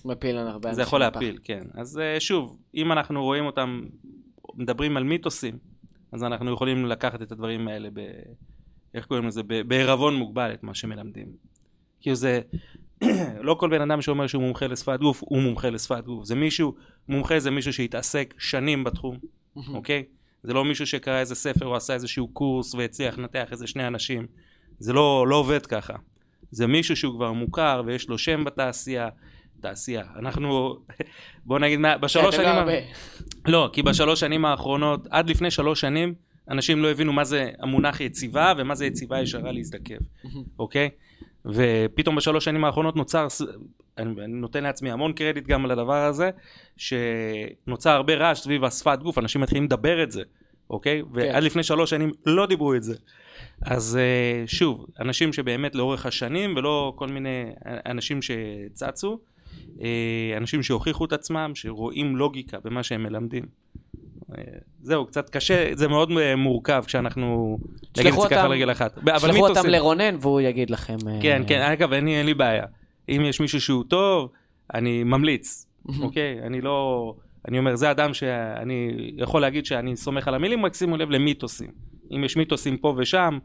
מפיל על הרבה אנשים. זה יכול להפיל, כן. אז שוב, אם אנחנו רואים אותם, מדברים על מיתוסים, אז אנחנו יכולים לקחת את הדברים האלה ב... איך קוראים לזה? בערבון מוגבל את מה שמלמדים. כי זה, לא כל בן אדם שאומר שהוא מומחה לשפת גוף, הוא מומחה לשפת גוף. זה מישהו, מומחה זה מישהו שהתעסק שנים בתחום, אוקיי? זה לא מישהו שקרא איזה ספר או עשה איזשהו קורס והצליח לנתח איזה שני אנשים. זה לא, לא עובד ככה. זה מישהו שהוא כבר מוכר ויש לו שם בתעשייה. תעשייה. אנחנו, בוא נגיד, בשלוש שנים... לא, כי בשלוש שנים האחרונות, עד לפני שלוש שנים, אנשים לא הבינו מה זה המונח יציבה, ומה זה יציבה ישרה להזדקף, אוקיי? ופתאום בשלוש שנים האחרונות נוצר, אני נותן לעצמי המון קרדיט גם על הדבר הזה, שנוצר הרבה רעש סביב השפת גוף, אנשים מתחילים לדבר את זה, אוקיי? ועד לפני שלוש שנים לא דיברו את זה. אז שוב, אנשים שבאמת לאורך השנים, ולא כל מיני אנשים שצצו, אנשים שהוכיחו את עצמם, שרואים לוגיקה במה שהם מלמדים. זהו, קצת קשה, זה מאוד מורכב כשאנחנו נגיד את זה ככה רגל אחת. תשלחו אותם לרונן והוא יגיד לכם. כן, כן, אגב, אין לי בעיה. אם יש מישהו שהוא טוב, אני ממליץ, אוקיי? אני לא, אני אומר, זה אדם שאני יכול להגיד שאני סומך על המילים, רק שימו לב למיתוסים. אם יש מיתוסים פה ושם,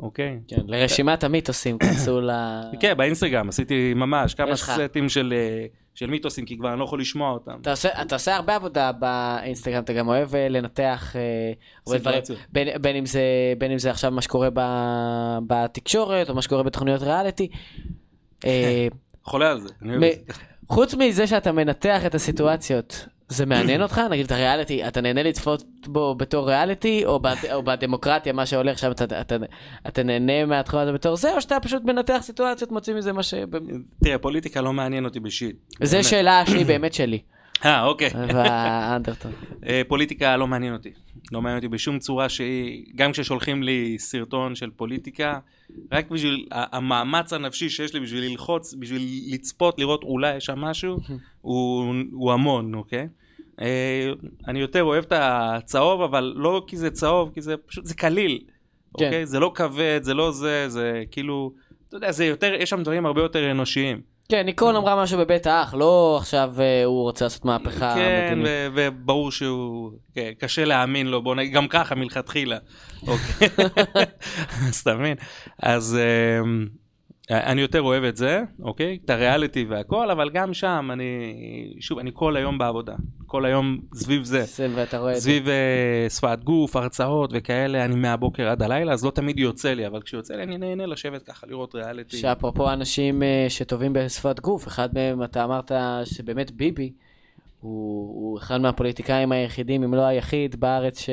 אוקיי? כן, לרשימת המיתוסים, כנסו ל... כן, באינסטגרם עשיתי ממש כמה סטים של... של מיתוסים, כי כבר אני לא יכול לשמוע אותם. אתה עושה, אתה עושה הרבה עבודה באינסטגרם, אתה גם אוהב לנתח הרבה דברים, בין, בין אם זה, בין אם זה עכשיו מה שקורה ב, בתקשורת, או מה שקורה בתוכניות ריאליטי. חולה על זה. מ- חוץ מזה שאתה מנתח את הסיטואציות, זה מעניין אותך? נגיד את הריאליטי, אתה נהנה לצפות בו בתור ריאליטי, או, בד... או בדמוקרטיה, מה שהולך שם, אתה, אתה, אתה נהנה מהתחום הזה בתור זה, או שאתה פשוט מנתח סיטואציות, מוצאים מזה מה ש... תראה, פוליטיקה לא מעניין אותי בשיט. זה שאלה שהיא באמת שלי. אה, אוקיי. והאנדרטון. פוליטיקה לא מעניין אותי. לא מעניין אותי בשום צורה שהיא, גם כששולחים לי סרטון של פוליטיקה, רק בשביל המאמץ הנפשי שיש לי, בשביל ללחוץ, בשביל לצפות, לראות אולי יש שם משהו, הוא, הוא המון, אוקיי? אני יותר אוהב את הצהוב, אבל לא כי זה צהוב, כי זה פשוט, זה קליל, אוקיי? זה לא כבד, זה לא זה, זה כאילו, אתה יודע, זה יותר, יש שם דברים הרבה יותר אנושיים. כן, ניקון אמרה משהו בבית האח, לא עכשיו הוא רוצה לעשות מהפכה. כן, וברור שהוא קשה להאמין לו, בוא נגיד, גם ככה מלכתחילה. אוקיי, אז תאמין. אז אני יותר אוהב את זה, אוקיי? את הריאליטי והכל, אבל גם שם אני, שוב, אני כל היום בעבודה. כל היום סביב זה. סביב שפת גוף, הרצאות וכאלה, אני מהבוקר עד הלילה, אז לא תמיד יוצא לי, אבל כשיוצא לי אני נהנה לשבת ככה, לראות ריאליטי. שאפרופו אנשים שטובים בשפת גוף, אחד מהם אתה אמרת שבאמת ביבי, הוא אחד מהפוליטיקאים היחידים, אם לא היחיד בארץ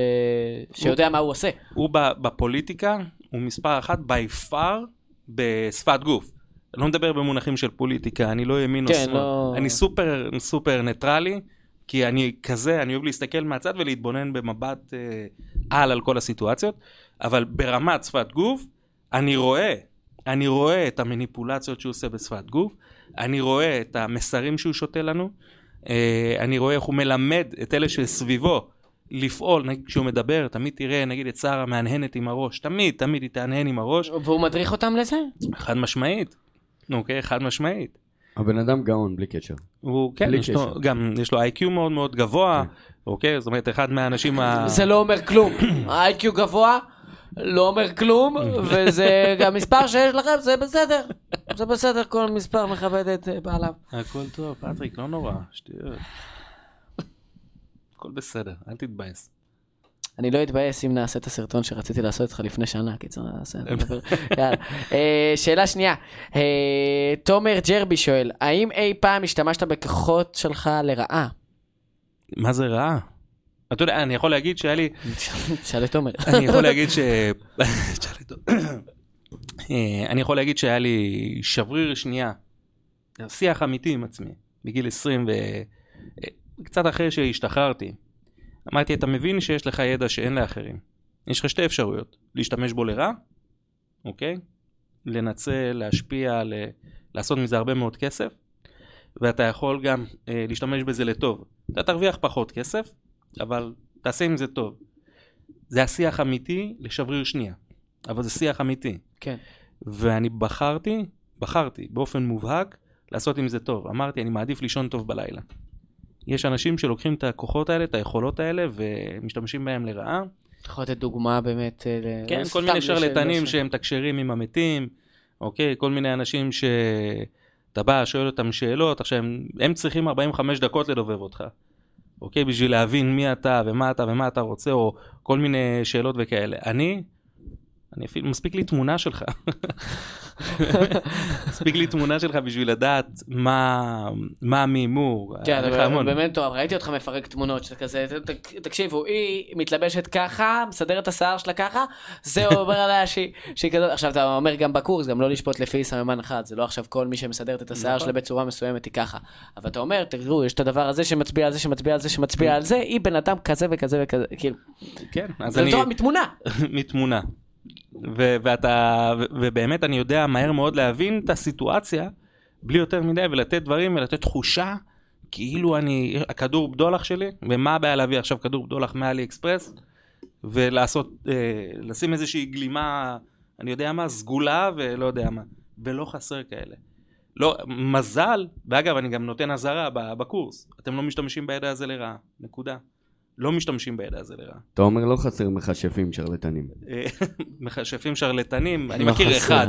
שיודע מה הוא עושה. הוא בפוליטיקה, הוא מספר אחת by far בשפת גוף. אני לא מדבר במונחים של פוליטיקה, אני לא ימין או שמאל. אני סופר, סופר ניטרלי, כי אני כזה, אני אוהב להסתכל מהצד ולהתבונן במבט אה, על על כל הסיטואציות, אבל ברמת שפת גוף, אני רואה, אני רואה את המניפולציות שהוא עושה בשפת גוף, אני רואה את המסרים שהוא שותה לנו, אה, אני רואה איך הוא מלמד את אלה שסביבו לפעול, נגיד, כשהוא מדבר, תמיד תראה, נגיד, את שרה מהנהנת עם הראש, תמיד, תמיד היא תהנהן עם הראש. והוא מדריך אותם לזה? חד משמעית, אוקיי, חד משמעית. הבן אדם גאון, בלי קשר. הוא, כן, יש לו, גם יש לו איי קיו מאוד מאוד גבוה, אוקיי? זאת אומרת, אחד מהאנשים ה... זה לא אומר כלום. ה-איי קיו גבוה, לא אומר כלום, וזה גם מספר שיש לכם, זה בסדר. זה בסדר, כל מספר מכבד את בעליו. הכל טוב, פטריק, לא נורא, שטויות. הכל בסדר, אל תתבייס. אני לא אתבייס אם נעשה את הסרטון שרציתי לעשות איתך לפני שנה, קיצור נעשה את הדבר. שאלה שנייה, תומר ג'רבי שואל, האם אי פעם השתמשת בכוחות שלך לרעה? מה זה רעה? אתה יודע, אני יכול להגיד שהיה לי... שאלה תומר. אני יכול להגיד ש... אני יכול להגיד שהיה לי שבריר שנייה, שיח אמיתי עם עצמי, בגיל עשרים וקצת אחרי שהשתחררתי. אמרתי, אתה מבין שיש לך ידע שאין לאחרים. יש לך שתי אפשרויות. להשתמש בו לרע, אוקיי? לנצל, להשפיע, ל... לעשות מזה הרבה מאוד כסף. ואתה יכול גם אה, להשתמש בזה לטוב. אתה תרוויח פחות כסף, אבל תעשה עם זה טוב. זה השיח אמיתי לשבריר שנייה. אבל זה שיח אמיתי. כן. ואני בחרתי, בחרתי באופן מובהק לעשות עם זה טוב. אמרתי, אני מעדיף לישון טוב בלילה. יש אנשים שלוקחים את הכוחות האלה, את היכולות האלה, ומשתמשים בהם לרעה. אתה יכול לתת דוגמה באמת... כן, כל מיני שרלטנים שהם תקשרים עם המתים, אוקיי, כל מיני אנשים שאתה בא, שואל אותם שאלות, עכשיו הם צריכים ארבעים וחמש דקות לדובב אותך, אוקיי, בשביל להבין מי אתה ומה אתה ומה אתה רוצה, או כל מיני שאלות וכאלה. אני... אני אפילו, מספיק לי תמונה שלך. מספיק לי תמונה שלך בשביל לדעת מה, מה המימור. כן, באמת טוב, ראיתי אותך מפרק תמונות שאתה כזה, תקשיבו, היא מתלבשת ככה, מסדרת את השיער שלה ככה, זה אומר עליה שהיא כזאת, עכשיו אתה אומר גם בקורס, גם לא לשפוט לפי סממן אחד, זה לא עכשיו כל מי שמסדרת את השיער שלה בצורה מסוימת היא ככה, אבל אתה אומר, תראו, יש את הדבר הזה שמצביע על זה, שמצביע על זה, שמצביע על זה, היא בן אדם כזה וכזה וכזה, כאילו. כן, אז אני... מתמונה. מתמונה. ו- ואתה, ו- ובאמת אני יודע מהר מאוד להבין את הסיטואציה בלי יותר מדי ולתת דברים ולתת תחושה כאילו אני, הכדור בדולח שלי, ומה הבעיה להביא עכשיו כדור בדולח מאלי אקספרס ולעשות, אה, לשים איזושהי גלימה, אני יודע מה, סגולה ולא יודע מה, ולא חסר כאלה. לא, מזל, ואגב אני גם נותן עזרה בקורס, אתם לא משתמשים בידע הזה לרעה, נקודה. לא משתמשים בידע הזה לרעה. אתה אומר לא חסר מחשפים שרלטנים. מחשפים שרלטנים, אני מכיר אחד.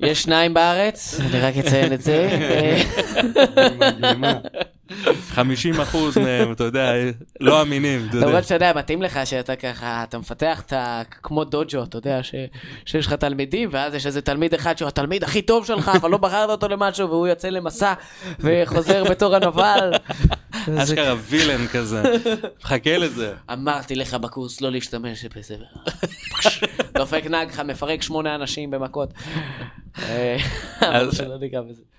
יש שניים בארץ, אני רק אציין את זה. חמישים אחוז מהם, אתה יודע, לא אמינים. למרות שאתה יודע, מתאים לך שאתה ככה, אתה מפתח כמו דוג'ו, אתה יודע, שיש לך תלמידים, ואז יש איזה תלמיד אחד שהוא התלמיד הכי טוב שלך, אבל לא בחרת אותו למשהו, והוא יוצא למסע, וחוזר בתור הנבל. אשכרה וילן כזה. חכה לזה. אמרתי לך בקורס לא להשתמש בסבר. דופק נגח, מפרק שמונה אנשים במכות.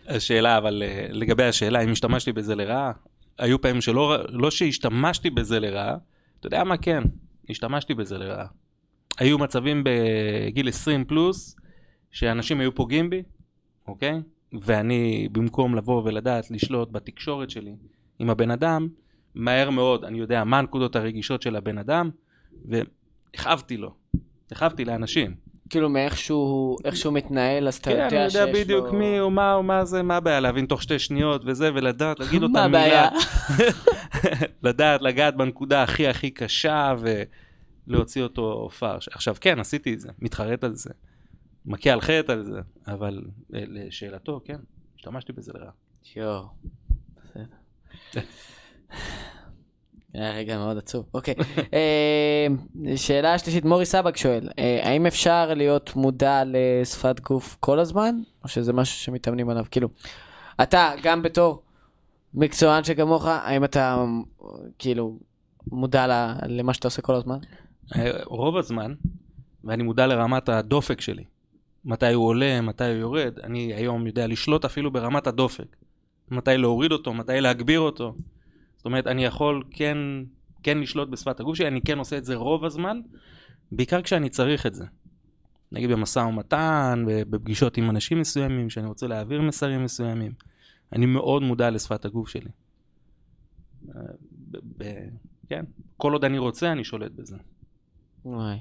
השאלה, אבל לגבי השאלה, אם השתמשתי בזה לרעה, היו פעמים שלא, לא שהשתמשתי בזה לרעה, אתה יודע מה כן, השתמשתי בזה לרעה. היו מצבים בגיל עשרים פלוס, שאנשים היו פוגעים בי, אוקיי? ואני במקום לבוא ולדעת, לשלוט בתקשורת שלי עם הבן אדם, מהר מאוד, אני יודע מה הנקודות הרגישות של הבן אדם, והכאבתי לו, הכאבתי לאנשים. כאילו מאיכשהו, איכשהו מתנהל, אז אתה יודע שיש לו... כן, אני יודע בדיוק מי הוא, מה הוא, מה זה, מה הבעיה, להבין תוך שתי שניות וזה, ולדעת, להגיד אותה מילה. לדעת, לגעת בנקודה הכי הכי קשה, ולהוציא אותו פרש. עכשיו, כן, עשיתי את זה, מתחרט על זה, מכה על חטא על זה, אבל לשאלתו, כן, השתמשתי בזה לרע. יואו, בסדר. היה רגע מאוד עצוב, אוקיי. שאלה השלישית, מורי סבק שואל, האם אפשר להיות מודע לשפת גוף כל הזמן? או שזה משהו שמתאמנים עליו? כאילו, אתה גם בתור מקצוען שכמוך, האם אתה כאילו מודע למה שאתה עושה כל הזמן? רוב הזמן, ואני מודע לרמת הדופק שלי. מתי הוא עולה, מתי הוא יורד, אני היום יודע לשלוט אפילו ברמת הדופק. מתי להוריד אותו, מתי להגביר אותו. זאת אומרת, אני יכול כן, כן לשלוט בשפת הגוף שלי, אני כן עושה את זה רוב הזמן, בעיקר כשאני צריך את זה. נגיד במשא ומתן, בפגישות עם אנשים מסוימים, שאני רוצה להעביר מסרים מסוימים. אני מאוד מודע לשפת הגוף שלי. ב- ב- כן, כל עוד אני רוצה, אני שולט בזה. וואי.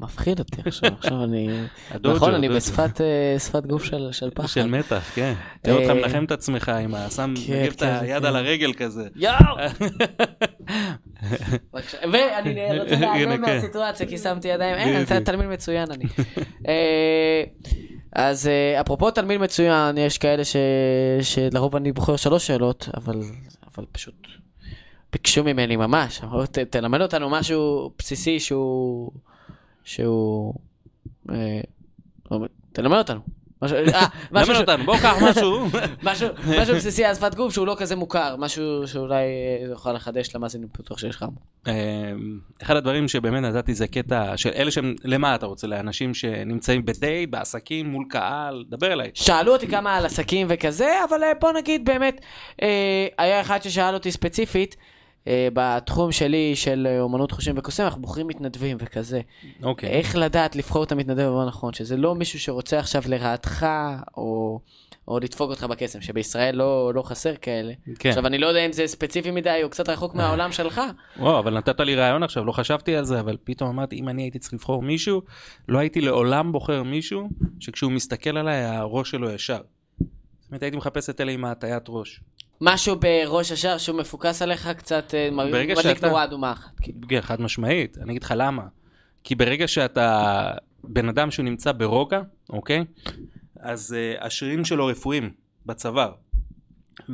מפחיד אותי עכשיו, עכשיו אני... נכון, אני בשפת גוף של פחד. של מתח, כן. תראה אותך מנחם את עצמך עם הסם, מגיב את היד על הרגל כזה. יאו! ואני רוצה להעלם מהסיטואציה, כי שמתי ידיים, אין, אתה תלמיד מצוין אני. אז אפרופו תלמיד מצוין, יש כאלה שלרוב אני בוחר שלוש שאלות, אבל פשוט... ביקשו ממני ממש, תלמד אותנו משהו בסיסי שהוא, שהוא, תלמד אותנו, תלמד אותנו, בואו קח משהו, משהו בסיסי על שפת גוף שהוא לא כזה מוכר, משהו שאולי יוכל לחדש למה זה פתוח שיש לך. אחד הדברים שבאמת נתתי זה קטע של אלה שהם, למה אתה רוצה, לאנשים שנמצאים בדי, בעסקים, מול קהל, דבר אליי. שאלו אותי כמה על עסקים וכזה, אבל בוא נגיד באמת, היה אחד ששאל אותי ספציפית, בתחום שלי של אומנות חושים וקוסם, אנחנו בוחרים מתנדבים וכזה. אוקיי. איך לדעת לבחור את המתנדב במה נכון, שזה לא מישהו שרוצה עכשיו לרעתך, או, או לדפוק אותך בקסם, שבישראל לא, לא חסר כאלה. כן. עכשיו, אני לא יודע אם זה ספציפי מדי, או קצת רחוק מהעולם שלך. וואו, אבל נתת לי רעיון עכשיו, לא חשבתי על זה, אבל פתאום אמרתי, אם אני הייתי צריך לבחור מישהו, לא הייתי לעולם בוחר מישהו, שכשהוא מסתכל עליי, הראש שלו ישר. זאת אומרת, הייתי מחפש את אלה עם ההטיית ראש. משהו בראש השאר שהוא מפוקס עליך קצת מדליק תנועה אדומה אחת. ברגע חד משמעית, אני אגיד לך למה. כי ברגע שאתה בן אדם שהוא נמצא ברוגע, אוקיי? אז uh, השרירים שלו רפואים בצוואר.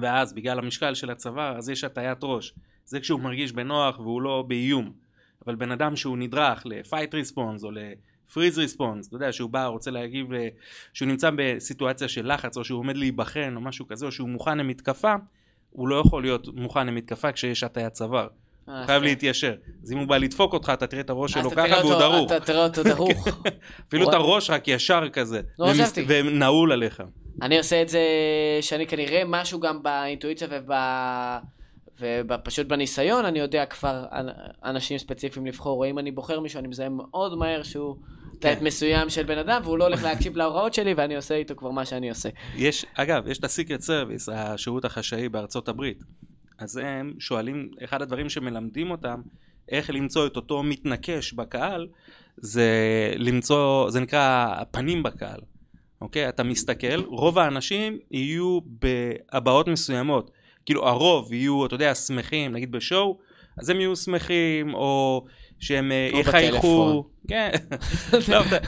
ואז בגלל המשקל של הצוואר, אז יש הטיית ראש. זה כשהוא מרגיש בנוח והוא לא באיום. אבל בן אדם שהוא נדרך לפייט ריספונס או לפריז ריספונס, אתה יודע, שהוא בא, רוצה להגיב, שהוא נמצא בסיטואציה של לחץ או שהוא עומד להיבחן או משהו כזה, או שהוא מוכן למתקפה, הוא לא יכול להיות מוכן למתקפה כשיש הטיית צוואר. הוא חייב להתיישר. אז אם הוא בא לדפוק אותך, אתה תראה את הראש שלו ככה והוא דרוך. אתה תראה אותו דרוך. אפילו את הראש רק ישר כזה. ונעול עליך. אני עושה את זה שאני כנראה משהו גם באינטואיציה ובפשוט בניסיון. אני יודע כבר אנשים ספציפיים לבחור. אם אני בוחר מישהו, אני מזהה מאוד מהר שהוא תת מסוים של בן אדם, והוא לא הולך להקשיב להוראות שלי, ואני עושה איתו כבר מה שאני עושה. אגב, יש את ה-Secret Service, השירות החשאי בארצות הברית. אז הם שואלים, אחד הדברים שמלמדים אותם, איך למצוא את אותו מתנקש בקהל, זה למצוא, זה נקרא הפנים בקהל. אוקיי? אתה מסתכל, רוב האנשים יהיו בהבעות מסוימות. כאילו הרוב יהיו, אתה יודע, שמחים, נגיד בשואו, אז הם יהיו שמחים, או שהם יחייכו. כן.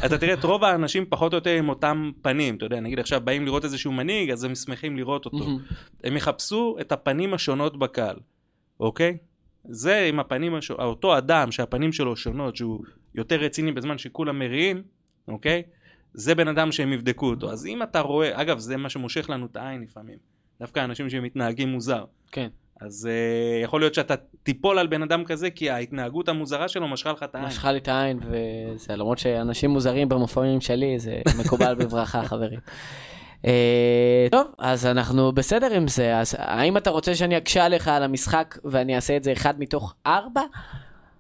אתה תראה את רוב האנשים פחות או יותר עם אותם פנים, אתה יודע, נגיד עכשיו באים לראות איזשהו מנהיג, אז הם שמחים לראות אותו. הם יחפשו את הפנים השונות בקהל, אוקיי? זה עם הפנים, אותו אדם שהפנים שלו שונות, שהוא יותר רציני בזמן שכולם מריעים, אוקיי? זה בן אדם שהם יבדקו אותו. אז אם אתה רואה, אגב, זה מה שמושך לנו את העין לפעמים. דווקא אנשים שמתנהגים מוזר. כן. אז uh, יכול להיות שאתה תיפול על בן אדם כזה, כי ההתנהגות המוזרה שלו משכה לך את העין. משכה לי את העין, וזה למרות שאנשים מוזרים במופעים שלי, זה מקובל בברכה, חברים. Uh, טוב, אז אנחנו בסדר עם זה. אז האם אתה רוצה שאני אקשה לך על המשחק, ואני אעשה את זה אחד מתוך ארבע?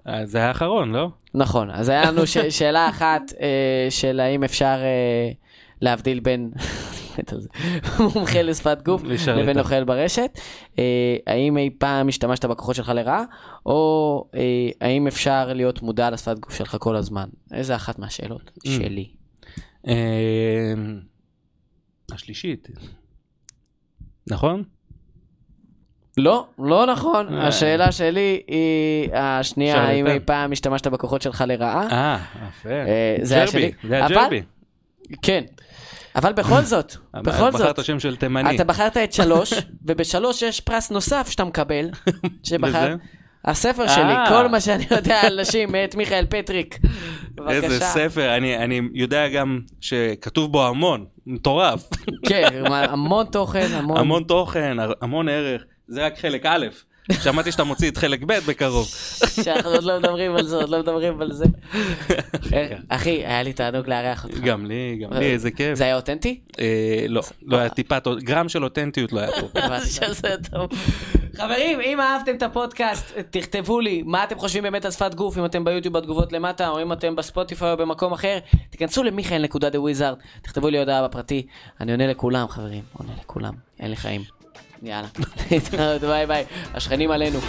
אז זה היה האחרון, לא? נכון, אז היה לנו ש- שאלה אחת, uh, של האם אפשר uh, להבדיל בין... מומחה לשפת גוף לבין אוכל ברשת, האם אי פעם השתמשת בכוחות שלך לרעה, או האם אפשר להיות מודע לשפת גוף שלך כל הזמן? איזה אחת מהשאלות שלי? השלישית, נכון? לא, לא נכון. השאלה שלי היא השנייה, האם אי פעם השתמשת בכוחות שלך לרעה. אה, יפה. זה השלי, זה הג'רבי. כן, אבל בכל זאת, בכל זאת, בחרת השם של תימני. אתה בחרת את שלוש, ובשלוש יש פרס נוסף שאתה מקבל, שבחר, הספר שלי, כל מה שאני יודע על נשים, את מיכאל פטריק. איזה ספר, אני יודע גם שכתוב בו המון, מטורף. כן, המון תוכן, המון תוכן, המון ערך, זה רק חלק א', שמעתי שאתה מוציא את חלק ב' בקרוב. שאנחנו עוד לא מדברים על זה, עוד לא מדברים על זה. אחי, היה לי תענוג לארח אותך. גם לי, גם לי, איזה כיף. זה היה אותנטי? לא, לא היה טיפת, גרם של אותנטיות לא היה פה. חברים, אם אהבתם את הפודקאסט, תכתבו לי מה אתם חושבים באמת על שפת גוף, אם אתם ביוטיוב בתגובות למטה, או אם אתם בספוטיפיי או במקום אחר, תיכנסו למיכאל נקודה דה וויזארד, תכתבו לי הודעה בפרטי, אני עונה לכולם, חברים, עונה לכולם, אין לי חיים. יאללה, ביי ביי, השכנים עלינו.